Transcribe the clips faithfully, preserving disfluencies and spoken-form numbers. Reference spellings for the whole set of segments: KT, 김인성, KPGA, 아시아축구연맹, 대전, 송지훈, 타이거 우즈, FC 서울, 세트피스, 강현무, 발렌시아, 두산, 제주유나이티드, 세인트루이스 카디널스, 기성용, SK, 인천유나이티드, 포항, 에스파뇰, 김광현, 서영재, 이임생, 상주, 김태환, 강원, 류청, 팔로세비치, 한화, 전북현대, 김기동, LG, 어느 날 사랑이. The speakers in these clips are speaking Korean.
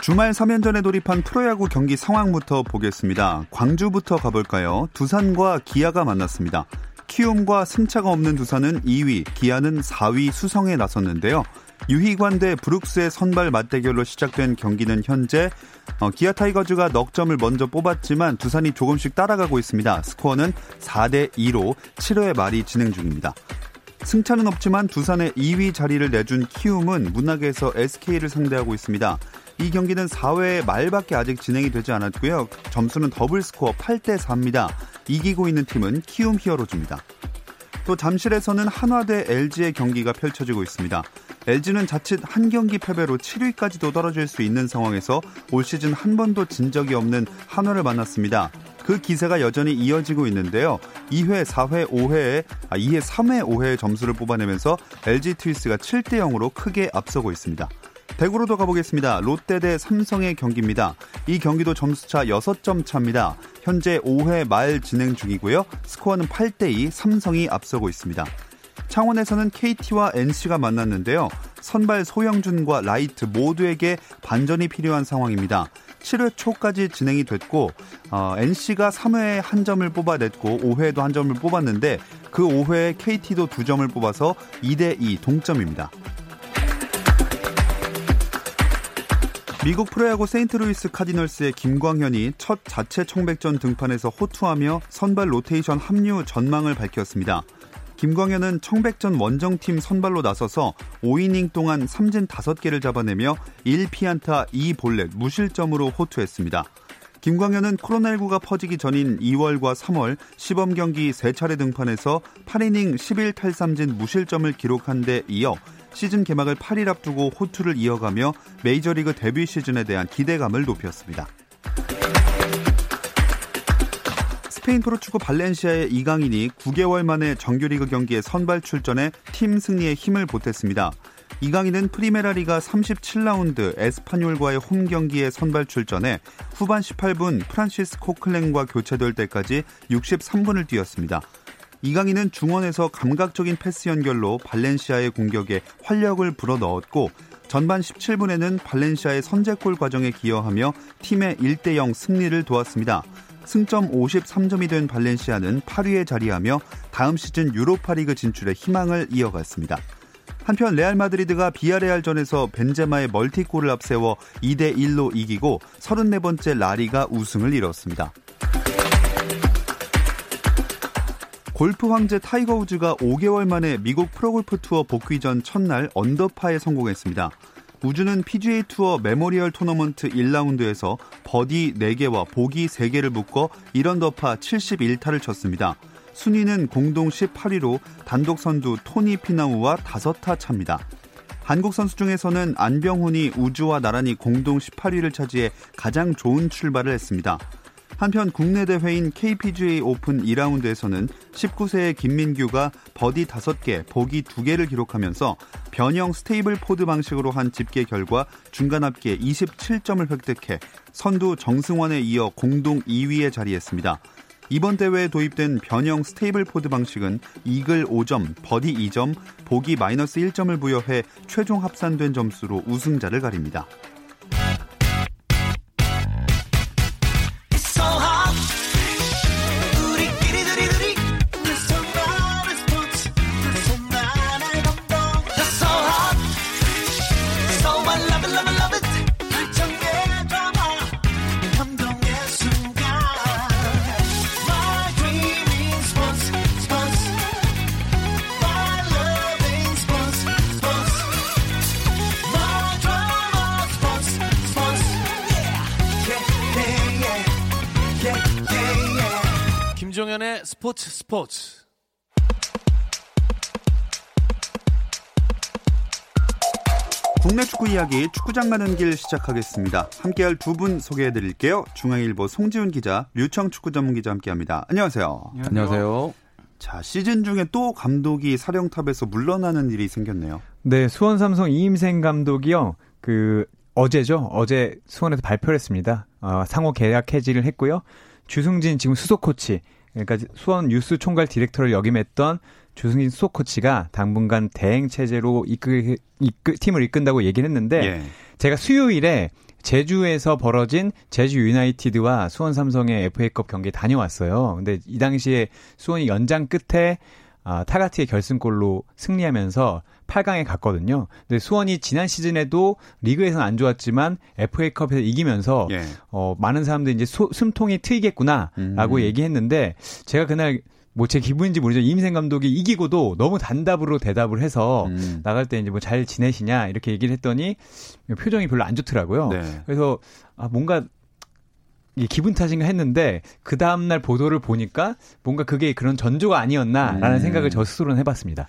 주말 삼 연전에 돌입한 프로야구 경기 상황부터 보겠습니다. 광주부터 가볼까요? 두산과 기아가 만났습니다. 키움과 승차가 없는 두산은 이 위, 기아는 사 위 수성에 나섰는데요. 유희관 대 브룩스의 선발 맞대결로 시작된 경기는 현재 기아 타이거즈가 넉 점을 먼저 뽑았지만 두산이 조금씩 따라가고 있습니다. 스코어는 사 대 이로 칠 회 말이 진행 중입니다. 승차는 없지만 두산의 이 위 자리를 내준 키움은 문학에서 에스케이를 상대하고 있습니다. 이 경기는 사 회 말밖에 아직 진행이 되지 않았고요. 점수는 더블 스코어 팔 대 사입니다. 이기고 있는 팀은 키움 히어로즈입니다. 또 잠실에서는 한화 대 엘지의 경기가 펼쳐지고 있습니다. 엘지는 자칫 한 경기 패배로 칠 위까지도 떨어질 수 있는 상황에서 올 시즌 한 번도 진 적이 없는 한화를 만났습니다. 그 기세가 여전히 이어지고 있는데요. 이 회, 사 회, 오 회에, 아, 이 회, 삼 회, 오 회의 점수를 뽑아내면서 엘지 트윈스가 칠 대 영으로 크게 앞서고 있습니다. 대구로도 가보겠습니다. 롯데 대 삼성의 경기입니다. 이 경기도 점수차 여섯 점 차입니다. 현재 오 회 말 진행 중이고요. 스코어는 팔 대 이, 삼성이 앞서고 있습니다. 창원에서는 케이티와 엔씨가 만났는데요. 선발 소영준과 라이트 모두에게 반전이 필요한 상황입니다. 칠 회 초까지 진행이 됐고 어, 엔씨가 삼 회에 한 점을 뽑아냈고 오 회에도 한 점을 뽑았는데 그 오 회에 케이티도 두 점을 뽑아서 이 대 이 동점입니다. 미국 프로야구 세인트루이스 카디널스의 김광현이 첫 자체 청백전 등판에서 호투하며 선발 로테이션 합류 전망을 밝혔습니다. 김광현은 청백전 원정팀 선발로 나서서 오 이닝 동안 삼진 다섯 개를 잡아내며 일 피안타 이 볼넷 무실점으로 호투했습니다. 김광현은 코로나십구가 퍼지기 전인 이월과 삼월 시범경기 세 차례 등판해서 팔 이닝 십일 탈삼진 무실점을 기록한 데 이어 시즌 개막을 팔 일 앞두고 호투를 이어가며 메이저리그 데뷔 시즌에 대한 기대감을 높였습니다. 스페인 프로축구 발렌시아의 이강인이 구 개월 만에 정규리그 경기에 선발 출전해 팀 승리에 힘을 보탰습니다. 이강인은 프리메라리가 삼십칠 라운드 에스파뇰과의 홈경기에 선발 출전해 후반 십팔 분 프란시스 코클랭과 교체될 때까지 육십삼 분을 뛰었습니다. 이강인은 중원에서 감각적인 패스 연결로 발렌시아의 공격에 활력을 불어넣었고 전반 십칠 분에는 발렌시아의 선제골 과정에 기여하며 팀의 일 대 영 승리를 도왔습니다. 승점 오십삼 점이 된 발렌시아는 팔 위에 자리하며 다음 시즌 유로파리그 진출에 희망을 이어갔습니다. 한편 레알 마드리드가 비아레알전에서 벤제마의 멀티골을 앞세워 이 대 일로 이기고 서른네 번째 라리가 우승을 이뤘습니다. 골프 황제 타이거 우즈가 오 개월 만에 미국 프로골프 투어 복귀 전 첫날 언더파에 성공했습니다. 우즈는 피지에이 투어 메모리얼 토너먼트 일 라운드에서 버디 네 개와 보기 세 개를 묶어 일 언더파 칠십일 타를 쳤습니다. 순위는 공동 십팔 위로 단독 선두 토니 피나우와 다섯 타 차입니다. 한국 선수 중에서는 안병훈이 우즈와 나란히 공동 십팔 위를 차지해 가장 좋은 출발을 했습니다. 한편 국내 대회인 케이피지에이 오픈 이 라운드에서는 십구 세의 김민규가 버디 다섯 개, 보기 두 개를 기록하면서 변형 스테이블 포드 방식으로 한 집계 결과 중간 합계 이십칠 점을 획득해 선두 정승환에 이어 공동 이 위에 자리했습니다. 이번 대회에 도입된 변형 스테이블 포드 방식은 이글 오 점, 버디 이 점, 보기 마이너스 일 점을 부여해 최종 합산된 점수로 우승자를 가립니다. 스포츠 스포츠 국내 축구 이야기 축구장 가는 길 시작하겠습니다. 함께할 두 분 소개해드릴게요. 중앙일보 송지훈 기자, 류청 축구 전문 기자 함께합니다. 안녕하세요. 안녕하세요. 자, 시즌 중에 또 감독이 사령탑에서 물러나는 일이 생겼네요. 네, 수원 삼성 이임생 감독이요. 그 어제죠. 어제 수원에서 발표를 했습니다. 어, 상호 계약 해지를 했고요. 주승진 지금 수석 코치, 그러니까 수원 유스 총괄 디렉터를 역임했던 주승진 수석 코치가 당분간 대행 체제로 이끌, 이끌, 팀을 이끈다고 얘기를 했는데, 예. 제가 수요일에 제주에서 벌어진 제주 유나이티드와 수원 삼성의 에프에이컵 경기에 다녀왔어요. 근데 이 당시에 수원이 연장 끝에 아, 타가트의 결승골로 승리하면서 팔 강에 갔거든요. 근데 수원이 지난 시즌에도 리그에서는 안 좋았지만 에프에이컵에서 이기면서 예. 어, 많은 사람들이 이제 소, 숨통이 트이겠구나라고 음. 얘기했는데, 제가 그날 뭐 제 기분인지 모르죠. 이임생 감독이 이기고도 너무 단답으로 대답을 해서 음. 나갈 때 이제 뭐 잘 지내시냐 이렇게 얘기를 했더니 표정이 별로 안 좋더라고요. 네. 그래서 아, 뭔가 기분 탓인가 했는데 그 다음날 보도를 보니까 뭔가 그게 그런 전조가 아니었나라는 음. 생각을 저 스스로는 해봤습니다.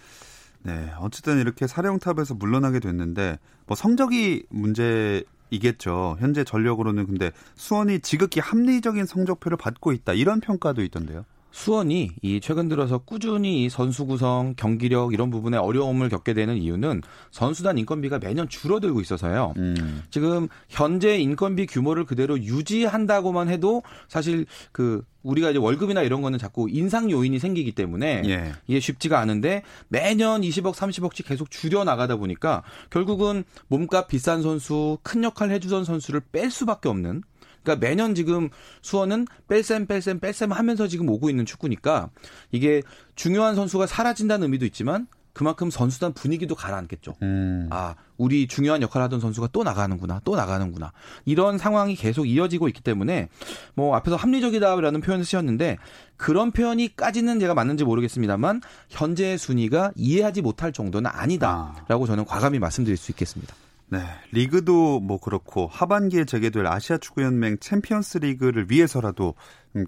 네, 어쨌든 이렇게 사령탑에서 물러나게 됐는데 뭐 성적이 문제이겠죠. 현재 전력으로는 근데 수원이 지극히 합리적인 성적표를 받고 있다 이런 평가도 있던데요. 수원이 이 최근 들어서 꾸준히 이 선수 구성, 경기력 이런 부분에 어려움을 겪게 되는 이유는 선수단 인건비가 매년 줄어들고 있어서요. 음. 지금 현재 인건비 규모를 그대로 유지한다고만 해도 사실 그 우리가 이제 월급이나 이런 거는 자꾸 인상 요인이 생기기 때문에 예. 이게 쉽지가 않은데 매년 이십억, 삼십억씩 계속 줄여 나가다 보니까 결국은 몸값 비싼 선수, 큰 역할을 해주던 선수를 뺄 수밖에 없는, 그러니까 매년 지금 수원은 뺄셈 뺄셈 뺄셈 하면서 지금 오고 있는 축구니까 이게 중요한 선수가 사라진다는 의미도 있지만 그만큼 선수단 분위기도 가라앉겠죠. 음. 아, 우리 중요한 역할을 하던 선수가 또 나가는구나, 또 나가는구나. 이런 상황이 계속 이어지고 있기 때문에 뭐 앞에서 합리적이다라는 표현을 쓰셨는데 그런 표현이까지는 제가 맞는지 모르겠습니다만 현재의 순위가 이해하지 못할 정도는 아니다라고 저는 과감히 말씀드릴 수 있겠습니다. 네, 리그도 뭐 그렇고 하반기에 재개될 아시아축구연맹 챔피언스리그를 위해서라도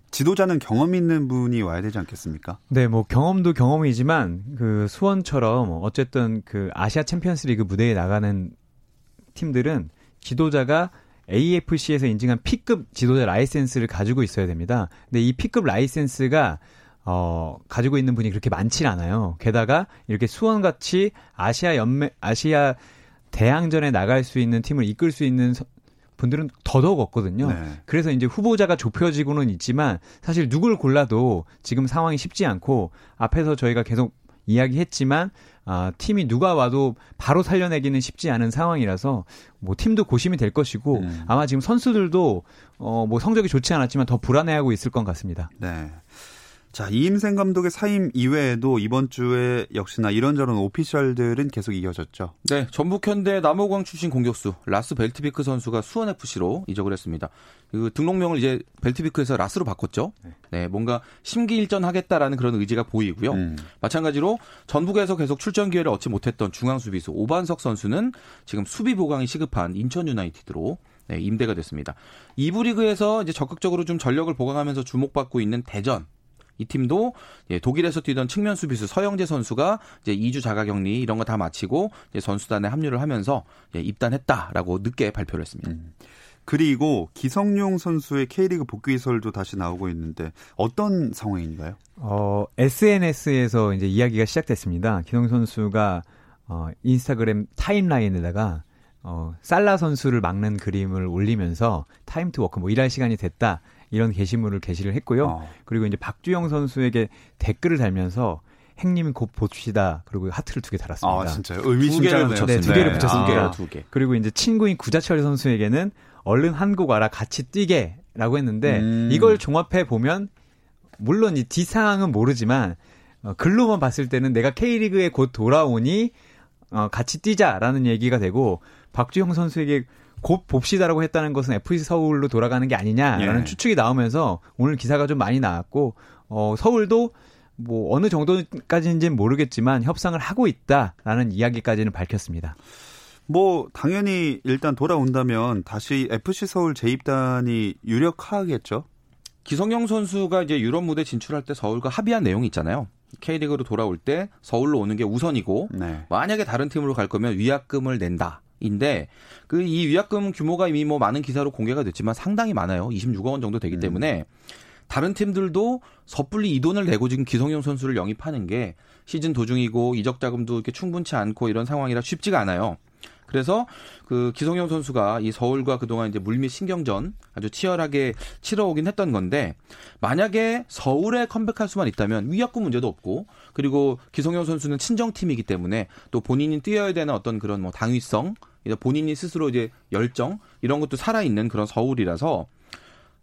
지도자는 경험 있는 분이 와야 되지 않겠습니까? 네, 뭐 경험도 경험이지만 그 수원처럼 어쨌든 그 아시아 챔피언스리그 무대에 나가는 팀들은 지도자가 에이에프씨에서 인증한 P급 지도자 라이센스를 가지고 있어야 됩니다. 근데 이 P급 라이센스가 어, 가지고 있는 분이 그렇게 많지 않아요. 게다가 이렇게 수원같이 아시아 연맹 아시아 대항전에 나갈 수 있는 팀을 이끌 수 있는 분들은 더더욱 없거든요. 네. 그래서 이제 후보자가 좁혀지고는 있지만 사실 누굴 골라도 지금 상황이 쉽지 않고 앞에서 저희가 계속 이야기했지만 아, 팀이 누가 와도 바로 살려내기는 쉽지 않은 상황이라서 뭐 팀도 고심이 될 것이고 음. 아마 지금 선수들도 어, 뭐 성적이 좋지 않았지만 더 불안해하고 있을 것 같습니다. 네. 자, 이임생 감독의 사임 이외에도 이번 주에 역시나 이런저런 오피셜들은 계속 이어졌죠. 네, 전북현대 남호광 출신 공격수 라스 벨트비크 선수가 수원에프씨로 이적을 했습니다. 그 등록명을 이제 벨트비크에서 라스로 바꿨죠. 네, 뭔가 심기일전하겠다라는 그런 의지가 보이고요. 음. 마찬가지로 전북에서 계속 출전 기회를 얻지 못했던 중앙수비수 오반석 선수는 지금 수비 보강이 시급한 인천유나이티드로 네, 임대가 됐습니다. 이 부 리그에서 이제 적극적으로 좀 전력을 보강하면서 주목받고 있는 대전. 이 팀도 독일에서 뛰던 측면 수비수 서영재 선수가 이제 이 주 자가격리 이런 거 다 마치고 선수단에 합류를 하면서 입단했다라고 늦게 발표를 했습니다. 음. 그리고 기성용 선수의 K리그 복귀설도 다시 나오고 있는데 어떤 상황인가요? 어, 에스엔에스에서 이제 이야기가 시작됐습니다. 기성용 선수가 어, 인스타그램 타임라인에다가 어, 살라 선수를 막는 그림을 올리면서 타임 투 워크, 뭐 일할 시간이 됐다. 이런 게시물을 게시를 했고요. 어. 그리고 이제 박주영 선수에게 댓글을 달면서 행님 곧 봅시다. 그리고 하트를 두 개 달았습니다. 아, 진짜요? 의미심장을 붙였습니다. 네, 두 개를 붙였습니다. 아, 두 개. 그리고 이제 친구인 구자철 선수에게는 얼른 한국 와라 같이 뛰게라고 했는데 음. 이걸 종합해 보면 물론 이 뒷상황은 모르지만 어, 글로만 봤을 때는 내가 K리그에 곧 돌아오니 어, 같이 뛰자라는 얘기가 되고 박주영 선수에게 곧 봅시다라고 했다는 것은 에프씨 서울로 돌아가는 게 아니냐라는 예. 추측이 나오면서 오늘 기사가 좀 많이 나왔고 어, 서울도 뭐 어느 정도까지인지는 모르겠지만 협상을 하고 있다라는 이야기까지는 밝혔습니다. 뭐 당연히 일단 돌아온다면 다시 에프씨 서울 재입단이 유력하겠죠. 기성용 선수가 이제 유럽 무대 진출할 때 서울과 합의한 내용이 있잖아요. K리그로 돌아올 때 서울로 오는 게 우선이고 네. 만약에 다른 팀으로 갈 거면 위약금을 낸다. 인데 그 이 위약금 규모가 이미 뭐 많은 기사로 공개가 됐지만 상당히 많아요. 이십육억 원 정도 되기 음. 때문에 다른 팀들도 섣불리 이 돈을 내고 지금 기성용 선수를 영입하는 게 시즌 도중이고 이적 자금도 이렇게 충분치 않고 이런 상황이라 쉽지가 않아요. 그래서 그 기성용 선수가 이 서울과 그동안 이제 물밑 신경전 아주 치열하게 치러오긴 했던 건데 만약에 서울에 컴백할 수만 있다면 위약금 문제도 없고 그리고 기성용 선수는 친정팀이기 때문에 또 본인이 뛰어야 되는 어떤 그런 뭐 당위성 본인이 스스로 이제 열정 이런 것도 살아있는 그런 서울이라서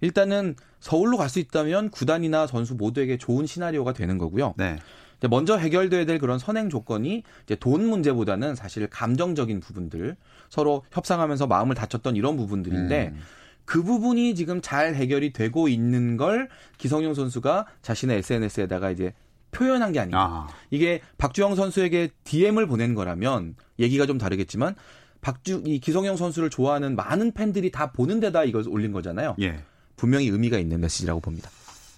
일단은 서울로 갈 수 있다면 구단이나 선수 모두에게 좋은 시나리오가 되는 거고요. 네. 먼저 해결돼야 될 그런 선행 조건이 이제 돈 문제보다는 사실 감정적인 부분들 서로 협상하면서 마음을 다쳤던 이런 부분들인데 음. 그 부분이 지금 잘 해결이 되고 있는 걸 기성용 선수가 자신의 에스엔에스에다가 이제 표현한 게 아닌가. 아. 이게 박주영 선수에게 디엠을 보낸 거라면 얘기가 좀 다르겠지만 박주 이 기성용 선수를 좋아하는 많은 팬들이 다 보는 데다 이걸 올린 거잖아요. 예. 분명히 의미가 있는 메시지라고 봅니다.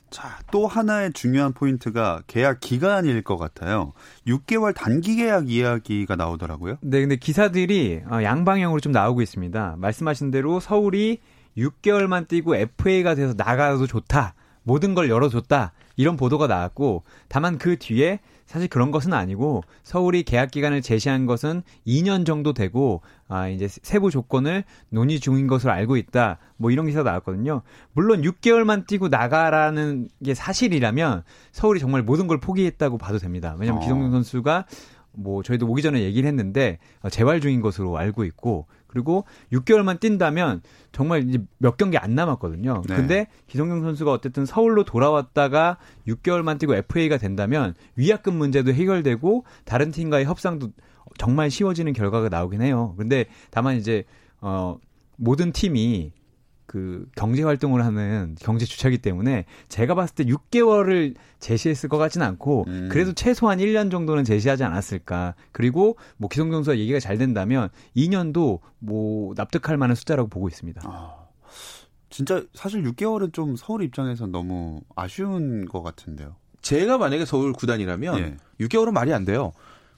자, 또 하나의 중요한 포인트가 계약 기간일 것 같아요. 육 개월 단기 계약 이야기가 나오더라고요. 네, 근데 기사들이 양방향으로 좀 나오고 있습니다. 말씀하신 대로 서울이 육 개월만 뛰고 에프에이가 돼서 나가도 좋다. 모든 걸 열어줬다. 이런 보도가 나왔고 다만 그 뒤에 사실 그런 것은 아니고 서울이 계약 기간을 제시한 것은 이 년 정도 되고 아 이제 세부 조건을 논의 중인 것으로 알고 있다. 뭐 이런 기사가 나왔거든요. 물론 육 개월만 뛰고 나가라는 게 사실이라면 서울이 정말 모든 걸 포기했다고 봐도 됩니다. 왜냐하면 어. 기성용 선수가 뭐 저희도 오기 전에 얘기를 했는데 재활 중인 것으로 알고 있고 그리고 육 개월만 뛴다면 정말 이제 몇 경기 안 남았거든요. 네. 근데 기성용 선수가 어쨌든 서울로 돌아왔다가 육 개월만 뛰고 에프에이가 된다면 위약금 문제도 해결되고 다른 팀과의 협상도 정말 쉬워지는 결과가 나오긴 해요. 근데 다만 이제 어, 모든 팀이 그 경제 활동을 하는 경제 주체이기 때문에 제가 봤을 때 육 개월을 제시했을 것 같지는 않고 음. 그래도 최소한 일 년 정도는 제시하지 않았을까. 그리고 뭐 기성용 선수가 얘기가 잘 된다면 이 년도 뭐 납득할 만한 숫자라고 보고 있습니다. 아, 진짜 사실 육 개월은 좀 서울 입장에서는 너무 아쉬운 것 같은데요. 제가 만약에 서울 구단이라면 예. 육 개월은 말이 안 돼요.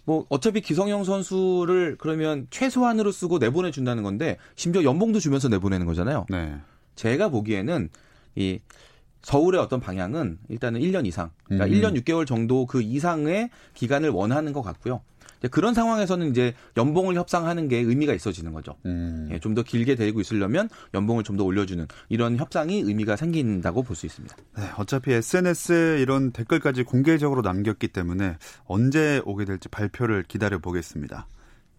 뭐 어차피 기성용 선수를 그러면 최소한으로 쓰고 내보내준다는 건데 심지어 연봉도 주면서 내보내는 거잖아요. 네. 제가 보기에는 이 서울의 어떤 방향은 일단은 일 년 이상, 그러니까 음. 일 년 육 개월 정도 그 이상의 기간을 원하는 것 같고요. 이제 그런 상황에서는 이제 연봉을 협상하는 게 의미가 있어지는 거죠. 음. 예, 좀 더 길게 데리고 있으려면 연봉을 좀 더 올려주는 이런 협상이 의미가 생긴다고 볼 수 있습니다. 네, 어차피 에스엔에스에 이런 댓글까지 공개적으로 남겼기 때문에 언제 오게 될지 발표를 기다려보겠습니다.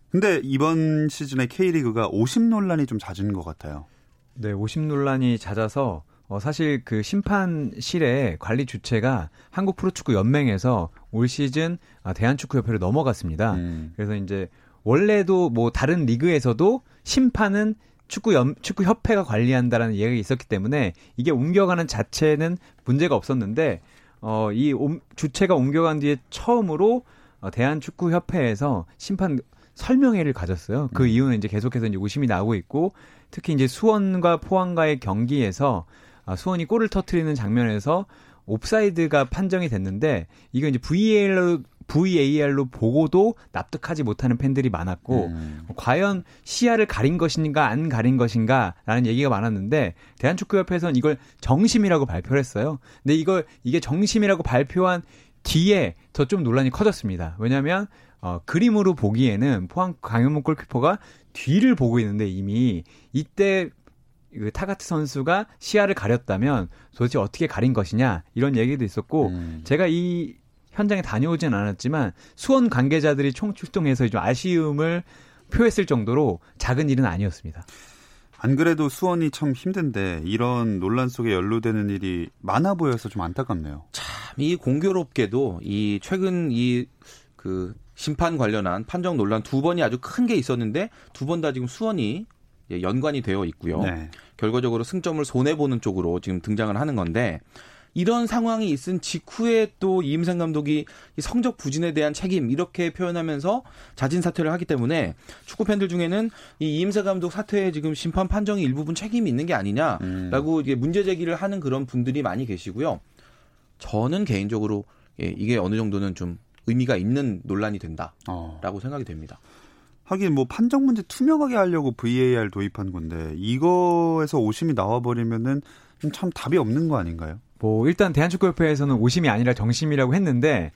근데 이번 시즌에 K리그가 오심 논란이 좀 잦은 것 같아요. 네, 오심 논란이 잦아서 어, 사실 그 심판실의 관리 주체가 한국 프로축구 연맹에서 올 시즌 대한축구협회로 넘어갔습니다. 음. 그래서 이제 원래도 뭐 다른 리그에서도 심판은 축구 연, 축구협회가 관리한다라는 이야기가 있었기 때문에 이게 옮겨가는 자체는 문제가 없었는데 어, 이 옴, 주체가 옮겨간 뒤에 처음으로 어, 대한축구협회에서 심판 설명회를 가졌어요. 그 음. 이유는 이제 계속해서 이제 의심이 나오고 있고 특히 이제 수원과 포항과의 경기에서 아, 수원이 골을 터뜨리는 장면에서 옵사이드가 판정이 됐는데 이거 이제 브이에이알로 브이에이알로 보고도 납득하지 못하는 팬들이 많았고 음. 과연 시야를 가린 것인가 안 가린 것인가라는 얘기가 많았는데 대한축구협회에서는 이걸 정심이라고 발표를 했어요. 근데 이걸 이게 정심이라고 발표한 뒤에 더 좀 논란이 커졌습니다. 왜냐하면 어, 그림으로 보기에는 포항 강현무 골키퍼가 뒤를 보고 있는데 이미 이때 그 타가트 선수가 시야를 가렸다면 도대체 어떻게 가린 것이냐 이런 얘기도 있었고 음. 제가 이 현장에 다녀오진 않았지만 수원 관계자들이 총출동해서 좀 아쉬움을 표했을 정도로 작은 일은 아니었습니다. 안 그래도 수원이 참 힘든데 이런 논란 속에 연루되는 일이 많아 보여서 좀 안타깝네요. 참 이 공교롭게도 이 최근 이 그 심판 관련한 판정 논란 두 번이 아주 큰 게 있었는데 두 번 다 지금 수원이 연관이 되어 있고요. 네. 결과적으로 승점을 손해보는 쪽으로 지금 등장을 하는 건데 이런 상황이 있은 직후에 또 이임생 감독이 성적 부진에 대한 책임 이렇게 표현하면서 자진 사퇴를 하기 때문에 축구 팬들 중에는 이 이임생 감독 사퇴에 지금 심판 판정이 일부분 책임이 있는 게 아니냐라고 음. 문제 제기를 하는 그런 분들이 많이 계시고요. 저는 개인적으로 이게 어느 정도는 좀 의미가 있는 논란이 된다라고 어. 생각이 됩니다. 하긴 뭐 판정 문제 투명하게 하려고 브이에이아르 도입한 건데 이거에서 오심이 나와버리면은 참 답이 없는 거 아닌가요? 뭐 일단 대한축구협회에서는 오심이 아니라 정심이라고 했는데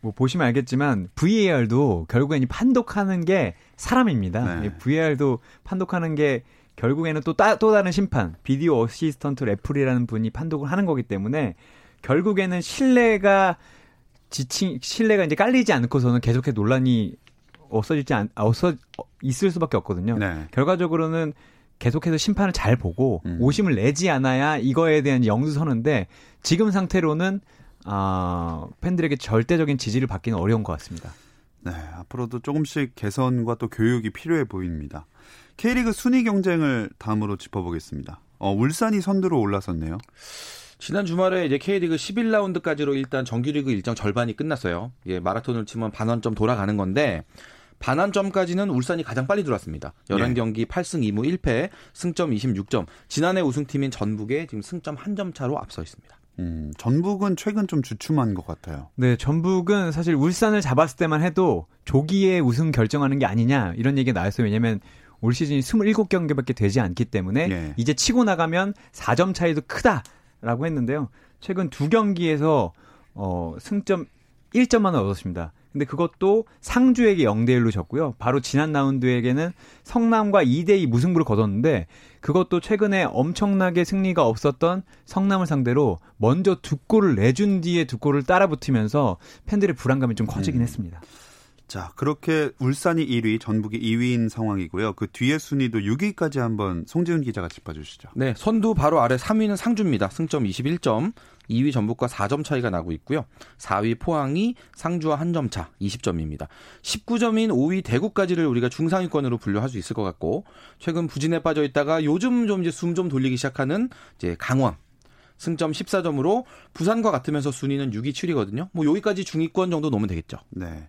뭐 보시면 알겠지만 브이에이아르도 결국에는 판독하는 게 사람입니다. 네. 브이에이아르도 판독하는 게 결국에는 또, 따, 또 다른 심판, 비디오 어시스턴트 레프리라는 분이 판독을 하는 거기 때문에 결국에는 신뢰가 지칭, 신뢰가 이제 깔리지 않고서는 계속해서 논란이 없어지지 않, 없어, 있을 수밖에 없거든요. 네. 결과적으로는 계속해서 심판을 잘 보고 음. 오심을 내지 않아야 이거에 대한 영수서는데 지금 상태로는 아, 팬들에게 절대적인 지지를 받기는 어려운 것 같습니다. 네, 앞으로도 조금씩 개선과 또 교육이 필요해 보입니다. K리그 순위 경쟁을 다음으로 짚어보겠습니다. 어, 울산이 선두로 올라섰네요. 지난 주말에 이제 K리그 십일 라운드까지로 일단 정규리그 일정 절반이 끝났어요. 예, 마라톤을 치면 반환점 돌아가는 건데 반환점까지는 울산이 가장 빨리 들어왔습니다. 십일 경기 팔 승 이 무 일 패, 승점 이십육 점. 지난해 우승팀인 전북에 지금 승점 한 점 차로 앞서 있습니다. 음, 전북은 최근 좀 주춤한 것 같아요. 네, 전북은 사실 울산을 잡았을 때만 해도 조기에 우승 결정하는 게 아니냐 이런 얘기가 나왔어요. 왜냐하면 올 시즌이 이십칠 경기밖에 되지 않기 때문에 예. 이제 치고 나가면 사 점 차이도 크다라고 했는데요. 최근 두 경기에서 어, 승점 일 점만 얻었습니다. 근데 그것도 상주에게 영 대 일로 졌고요. 바로 지난 라운드에게는 성남과 이 대 이 무승부를 거뒀는데 그것도 최근에 엄청나게 승리가 없었던 성남을 상대로 먼저 두 골을 내준 뒤에 두 골을 따라붙으면서 팬들의 불안감이 좀 커지긴 음. 했습니다. 자, 그렇게 울산이 일 위, 전북이 이 위인 상황이고요. 그 뒤에 순위도 육 위까지 한번 송지훈 기자가 짚어주시죠. 네, 선두 바로 아래 삼 위는 상주입니다. 승점 이십일 점, 이 위 전북과 사 점 차이가 나고 있고요. 사 위 포항이 상주와 한 점 차, 이십 점입니다. 십구 점인 오 위 대구까지를 우리가 중상위권으로 분류할 수 있을 것 같고 최근 부진에 빠져 있다가 요즘 좀 이제 숨 좀 돌리기 시작하는 이제 강원. 승점 십사 점으로 부산과 같으면서 순위는 육 위, 칠 위거든요. 뭐 여기까지 중위권 정도 놓으면 되겠죠. 네.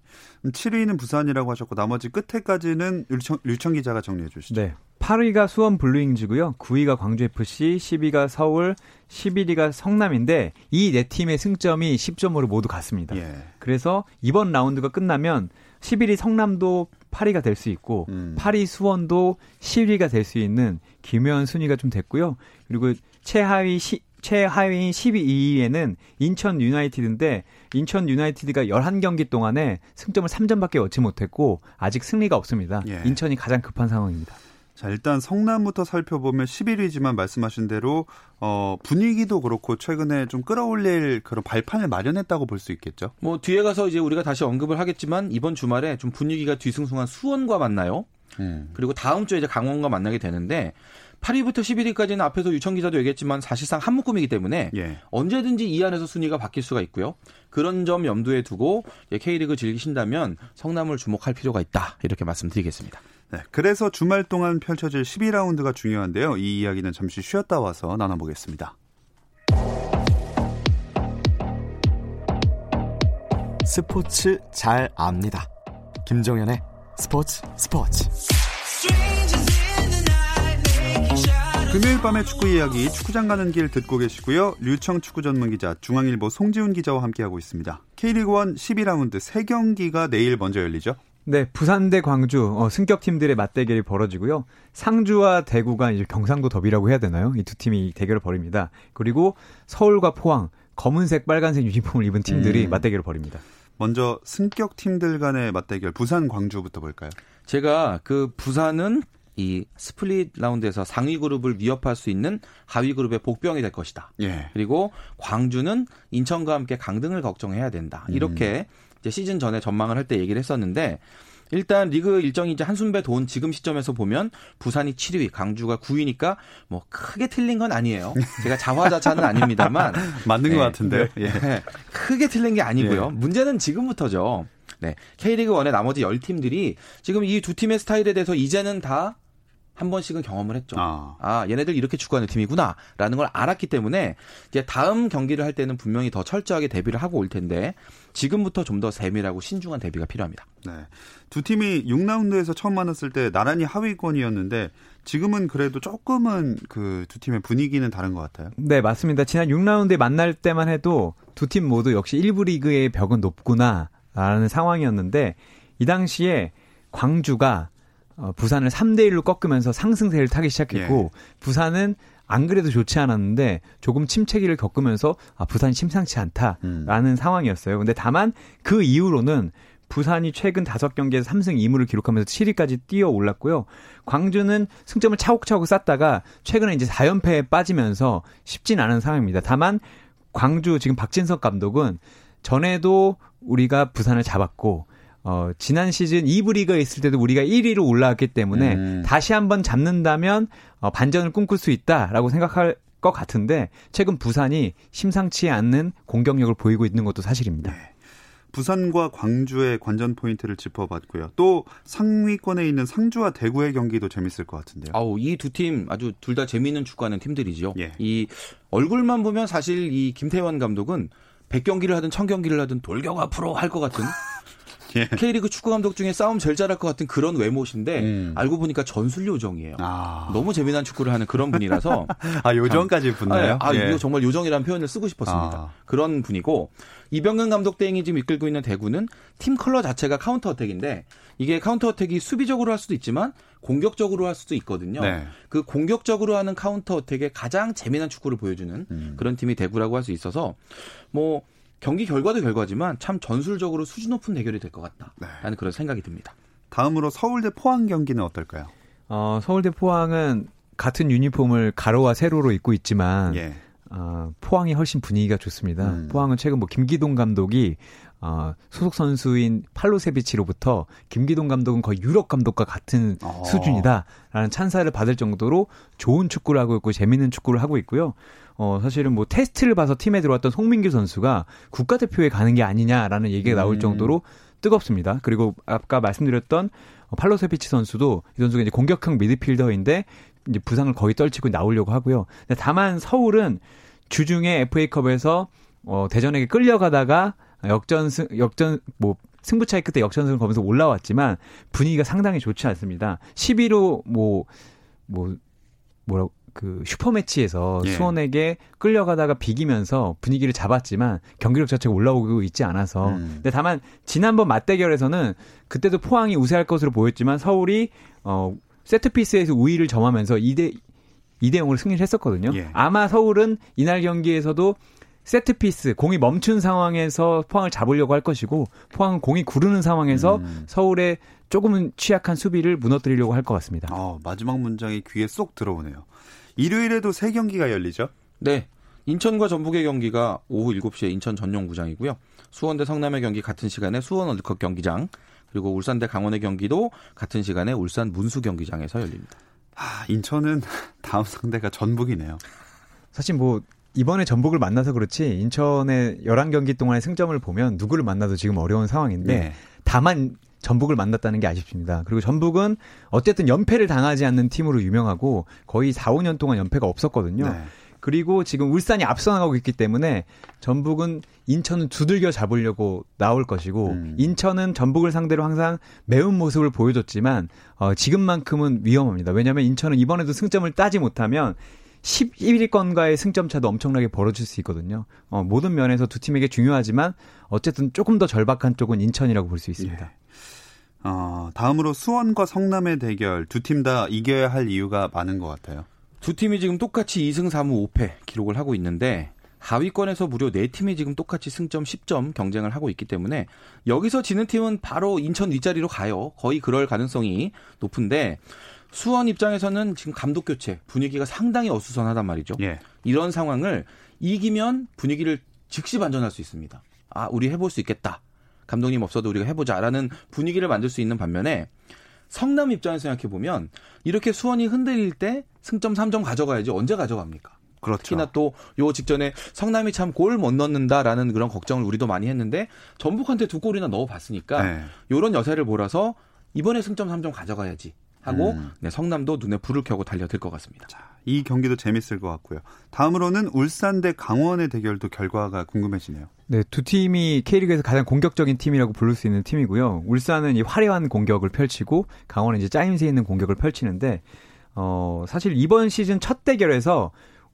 칠 위는 부산이라고 하셨고 나머지 끝에까지는 류청, 류청 기자가 정리해 주시죠. 네. 팔 위가 수원 블루잉즈고요. 구 위가 광주에프씨, 십 위가 서울, 십일 위가 성남인데 이 네 팀의 승점이 십 점으로 모두 같습니다. 예. 그래서 이번 라운드가 끝나면 십일 위 성남도 팔 위가 될 수 있고 음. 팔 위 수원도 십 위가 될 수 있는 기묘한 순위가 좀 됐고요. 그리고 최하위 시, 최하위인 십이 위에는 인천유나이티드인데 인천유나이티드가 십일 경기 동안에 승점을 삼 점밖에 얻지 못했고 아직 승리가 없습니다. 예. 인천이 가장 급한 상황입니다. 자, 일단 성남부터 살펴보면 십일 위지만 말씀하신 대로 어, 분위기도 그렇고 최근에 좀 끌어올릴 그런 발판을 마련했다고 볼 수 있겠죠. 뭐 뒤에 가서 이제 우리가 다시 언급을 하겠지만 이번 주말에 좀 분위기가 뒤숭숭한 수원과 만나요. 음. 그리고 다음 주에 이제 강원과 만나게 되는데 팔 위부터 십일 위까지는 앞에서 유청 기자도 얘기했지만 사실상 한 묶음이기 때문에 예. 언제든지 이 안에서 순위가 바뀔 수가 있고요. 그런 점 염두에 두고 K리그 즐기신다면 성남을 주목할 필요가 있다. 이렇게 말씀드리겠습니다. 네, 그래서 주말 동안 펼쳐질 십이 라운드가 중요한데요. 이 이야기는 잠시 쉬었다 와서 나눠보겠습니다. 스포츠 잘 압니다. 김종현의 스포츠 스포츠. 금요일 밤의 축구 이야기, 축구장 가는 길 듣고 계시고요. 류청 축구 전문 기자, 중앙일보 송지훈 기자와 함께하고 있습니다. K리그일 십이 라운드 세 경기가 내일 먼저 열리죠? 네, 부산 대 광주, 어, 승격팀들의 맞대결이 벌어지고요. 상주와 대구가 이제 경상도 더비라고 해야 되나요? 이 두 팀이 대결을 벌입니다. 그리고 서울과 포항, 검은색, 빨간색 유니폼을 입은 팀들이 음. 맞대결을 벌입니다. 먼저 승격팀들 간의 맞대결, 부산, 광주부터 볼까요? 제가 그 부산은 이 스플릿 라운드에서 상위 그룹을 위협할 수 있는 하위 그룹의 복병이 될 것이다. 예. 그리고 광주는 인천과 함께 강등을 걱정해야 된다. 이렇게 음. 이제 시즌 전에 전망을 할 때 얘기를 했었는데 일단 리그 일정이 이제 한순배 돈 지금 시점에서 보면 부산이 칠 위, 강주가 구 위니까 뭐 크게 틀린 건 아니에요. 제가 자화자찬은 아닙니다만 맞는 네. 것 같은데요. 예. 네. 크게 틀린 게 아니고요. 예. 문제는 지금부터죠. 네. K리그일의 나머지 십 팀들이 지금 이 두 팀의 스타일에 대해서 이제는 다 한 번씩은 경험을 했죠. 아. 아, 얘네들 이렇게 축구하는 팀이구나라는 걸 알았기 때문에 이제 다음 경기를 할 때는 분명히 더 철저하게 대비를 하고 올 텐데 지금부터 좀 더 세밀하고 신중한 대비가 필요합니다. 네, 두 팀이 육 라운드에서 처음 만났을 때 나란히 하위권이었는데 지금은 그래도 조금은 그 두 팀의 분위기는 다른 것 같아요. 네, 맞습니다. 지난 육 라운드에 만날 때만 해도 두 팀 모두 역시 일 부 리그의 벽은 높구나라는 상황이었는데 이 당시에 광주가 어, 부산을 삼 대 일로 꺾으면서 상승세를 타기 시작했고 예. 부산은 안 그래도 좋지 않았는데 조금 침체기를 겪으면서 아, 부산이 심상치 않다라는 음. 상황이었어요. 근데 다만 그 이후로는 부산이 최근 다섯 경기에서 삼승 이무를 기록하면서 칠 위까지 뛰어 올랐고요. 광주는 승점을 차곡차곡 쌓다가 최근에 이제 사 연패에 빠지면서 쉽진 않은 상황입니다. 다만 광주 지금 박진석 감독은 전에도 우리가 부산을 잡았고 어, 지난 시즌 이 부 리그에 있을 때도 우리가 일 위로 올라왔기 때문에 음. 다시 한번 잡는다면 어, 반전을 꿈꿀 수 있다라고 생각할 것 같은데 최근 부산이 심상치 않는 공격력을 보이고 있는 것도 사실입니다. 네. 부산과 광주의 관전 포인트를 짚어봤고요. 또 상위권에 있는 상주와 대구의 경기도 재밌을 것 같은데요. 아우, 이 두 팀 아주 둘 다 재미있는 축구하는 팀들이죠. 예. 이 얼굴만 보면 사실 이 김태환 감독은 백 경기를 하든 천 경기를 하든 돌격 앞으로 할 것 같은 예. K리그 축구 감독 중에 싸움 제일 잘할 것 같은 그런 외모신데 음. 알고 보니까 전술 요정이에요. 아. 너무 재미난 축구를 하는 그런 분이라서 아 요정까지 붙나요? 아, 아 예. 이거 정말 요정이라는 표현을 쓰고 싶었습니다. 아. 그런 분이고 이병근 감독 대행이 지금 이끌고 있는 대구는 팀 컬러 자체가 카운터 어택인데 이게 카운터 어택이 수비적으로 할 수도 있지만 공격적으로 할 수도 있거든요. 네. 그 공격적으로 하는 카운터 어택의 가장 재미난 축구를 보여주는 음. 그런 팀이 대구라고 할 수 있어서 뭐. 경기 결과도 결과지만 참 전술적으로 수준 높은 대결이 될 것 같다라는 네. 그런 생각이 듭니다. 다음으로 서울대 포항 경기는 어떨까요? 어, 서울대 포항은 같은 유니폼을 가로와 세로로 입고 있지만 예. 어, 포항이 훨씬 분위기가 좋습니다. 음. 포항은 최근 뭐 김기동 감독이 어, 소속 선수인 팔로세비치로부터 김기동 감독은 거의 유럽 감독과 같은 어. 수준이다라는 찬사를 받을 정도로 좋은 축구를 하고 있고 재미있는 축구를 하고 있고요. 어, 사실은 뭐 테스트를 봐서 팀에 들어왔던 송민규 선수가 국가대표에 가는 게 아니냐라는 얘기가 나올 음. 정도로 뜨겁습니다. 그리고 아까 말씀드렸던 팔로세비치 선수도 이 선수가 이제 공격형 미드필더인데 이제 부상을 거의 떨치고 나오려고 하고요. 근데 다만 서울은 주중에 에프에이컵에서 어, 대전에게 끌려가다가 역전승, 역전, 뭐, 승부 차이 끝에 역전승을 거면서 올라왔지만 분위기가 상당히 좋지 않습니다. 십 위로 뭐, 뭐, 뭐라고, 그 슈퍼매치에서 예. 수원에게 끌려가다가 비기면서 분위기를 잡았지만 경기력 자체가 올라오고 있지 않아서. 음. 근데 다만, 지난번 맞대결에서는 그때도 포항이 우세할 것으로 보였지만 서울이, 어, 세트피스에서 우위를 점하면서 이 대 영으로 승리를 했었거든요. 예. 아마 서울은 이날 경기에서도 세트피스, 공이 멈춘 상황에서 포항을 잡으려고 할 것이고 포항은 공이 구르는 상황에서 음. 서울의 조금은 취약한 수비를 무너뜨리려고 할 것 같습니다. 어, 마지막 문장이 귀에 쏙 들어오네요. 일요일에도 세 경기가 열리죠? 네. 인천과 전북의 경기가 오후 일곱 시에 인천 전용구장이고요. 수원대 성남의 경기 같은 시간에 수원 월드컵 경기장, 그리고 울산 대 강원의 경기도 같은 시간에 울산 문수 경기장에서 열립니다. 아, 인천은 다음 상대가 전북이네요. 사실 뭐 이번에 전북을 만나서 그렇지 인천의 열한 경기 동안의 승점을 보면 누구를 만나도 지금 어려운 상황인데 네. 다만 전북을 만났다는 게 아쉽습니다. 그리고 전북은 어쨌든 연패를 당하지 않는 팀으로 유명하고 거의 사, 오 년 동안 연패가 없었거든요. 네. 그리고 지금 울산이 앞서 나가고 있기 때문에 전북은 인천은 두들겨 잡으려고 나올 것이고 음. 인천은 전북을 상대로 항상 매운 모습을 보여줬지만 어, 지금만큼은 위험합니다. 왜냐하면 인천은 이번에도 승점을 따지 못하면 십일 위권과의 승점 차도 엄청나게 벌어질 수 있거든요. 어, 모든 면에서 두 팀에게 중요하지만 어쨌든 조금 더 절박한 쪽은 인천이라고 볼 수 있습니다. 예. 어, 다음으로 수원과 성남의 대결 두 팀 다 이겨야 할 이유가 많은 것 같아요. 두 팀이 지금 똑같이 이승 사무 오패 기록을 하고 있는데 하위권에서 무려 네 팀이 지금 똑같이 승점 십 점 경쟁을 하고 있기 때문에 여기서 지는 팀은 바로 인천 윗자리로 가요. 거의 그럴 가능성이 높은데 수원 입장에서는 지금 감독 교체 분위기가 상당히 어수선하단 말이죠. 예. 이런 상황을 이기면 분위기를 즉시 반전할 수 있습니다. 아, 우리 해볼 수 있겠다. 감독님 없어도 우리가 해보자라는 분위기를 만들 수 있는 반면에 성남 입장에서 생각해보면 이렇게 수원이 흔들릴 때 승점 삼 점 가져가야지 언제 가져갑니까? 그렇죠. 특히나 또 요 직전에 성남이 참 골 못 넣는다라는 그런 걱정을 우리도 많이 했는데 전북한테 두 골이나 넣어봤으니까 네. 요런 여세를 몰아서 이번에 승점 삼 점 가져가야지 하고 음. 네, 성남도 눈에 불을 켜고 달려들 것 같습니다. 자, 이 경기도 재밌을 것 같고요. 다음으로는 울산 대 강원의 대결도 결과가 궁금해지네요. 네, 두 팀이 K리그에서 가장 공격적인 팀이라고 부를 수 있는 팀이고요. 울산은 이 화려한 공격을 펼치고 강원은 이제 짜임새 있는 공격을 펼치는데 어, 사실 이번 시즌 첫 대결에서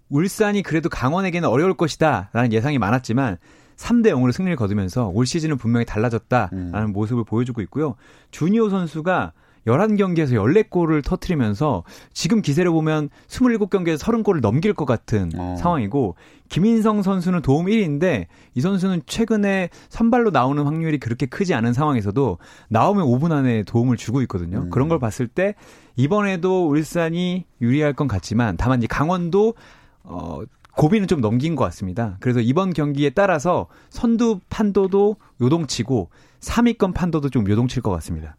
울산이 그래도 강원에게는 어려울 것이다 라는 예상이 많았지만 삼 대 영으로 승리를 거두면서 올 시즌은 분명히 달라졌다라는 음. 모습을 보여주고 있고요. 주니오 선수가 열한 경기에서 열네 골을 터뜨리면서 지금 기세를 보면 스물일곱 경기에서 서른 골을 넘길 것 같은 어. 상황이고, 김인성 선수는 도움 일 위인데 이 선수는 최근에 선발로 나오는 확률이 그렇게 크지 않은 상황에서도 나오면 오 분 안에 도움을 주고 있거든요. 음. 그런 걸 봤을 때 이번에도 울산이 유리할 건 같지만 다만 이제 강원도 어, 고비는 좀 넘긴 것 같습니다. 그래서 이번 경기에 따라서 선두 판도도 요동치고 삼 위권 판도도 좀 요동칠 것 같습니다.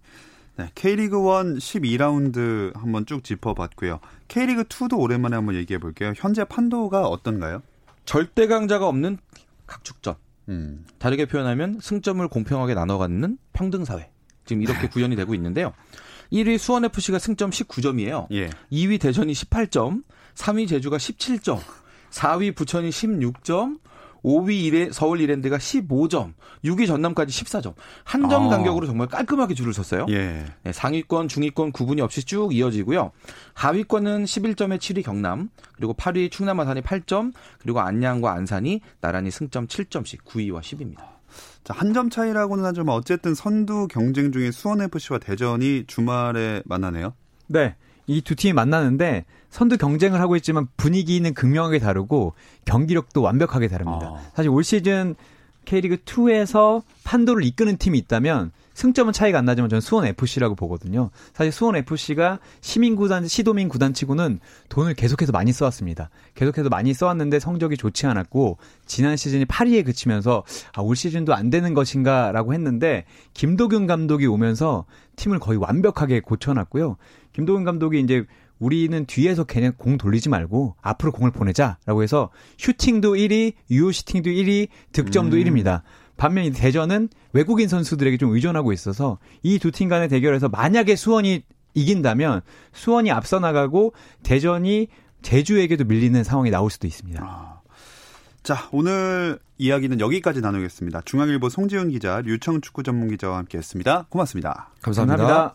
네, K리그일 십이 라운드 한번 쭉 짚어봤고요. K리그이도 오랜만에 한번 얘기해 볼게요. 현재 판도가 어떤가요? 절대 강자가 없는 각축전. 음. 다르게 표현하면 승점을 공평하게 나눠 갖는 평등사회. 지금 이렇게 구현이 되고 있는데요. 일 위 수원에프씨가 승점 십구 점이에요. 예. 이 위 대전이 십팔 점, 삼 위 제주가 십칠 점, 사 위 부천이 십육 점, 오 위 서울 이랜드가 십오 점, 육 위 전남까지 십사 점. 한 점 아. 간격으로 정말 깔끔하게 줄을 섰어요. 예. 네, 상위권, 중위권 구분이 없이 쭉 이어지고요. 하위권은 십일 점에 칠 위 경남, 그리고 팔 위 충남 아산이 팔 점, 그리고 안양과 안산이 나란히 승점 칠 점씩 구 위와 십 위입니다. 자, 한 점 차이라고는 하지만 어쨌든 선두 경쟁 중에 수원에프씨와 대전이 주말에 만나네요. 네. 이 두 팀이 만나는데 선두 경쟁을 하고 있지만 분위기는 극명하게 다르고 경기력도 완벽하게 다릅니다. 아. 사실 올 시즌 K리그이에서 판도를 이끄는 팀이 있다면 승점은 차이가 안 나지만 저는 수원에프씨라고 보거든요. 사실 수원에프씨가 시민구단, 시도민 구단치고는 돈을 계속해서 많이 써왔습니다. 계속해서 많이 써왔는데 성적이 좋지 않았고 지난 시즌이 팔 위에 그치면서 아, 올 시즌도 안 되는 것인가라고 했는데 김도균 감독이 오면서 팀을 거의 완벽하게 고쳐놨고요. 김도균 감독이 이제 우리는 뒤에서 걔네 공 돌리지 말고 앞으로 공을 보내자라고 해서 슈팅도 일 위, 유효 슈팅도 일 위, 득점도 음. 일 위입니다. 반면 대전은 외국인 선수들에게 좀 의존하고 있어서 이 두 팀 간의 대결에서 만약에 수원이 이긴다면 수원이 앞서 나가고 대전이 제주에게도 밀리는 상황이 나올 수도 있습니다. 아. 자, 오늘 이야기는 여기까지 나누겠습니다. 중앙일보 송지훈 기자, 류청 축구 전문 기자와 함께했습니다. 고맙습니다. 감사합니다. 감사합니다.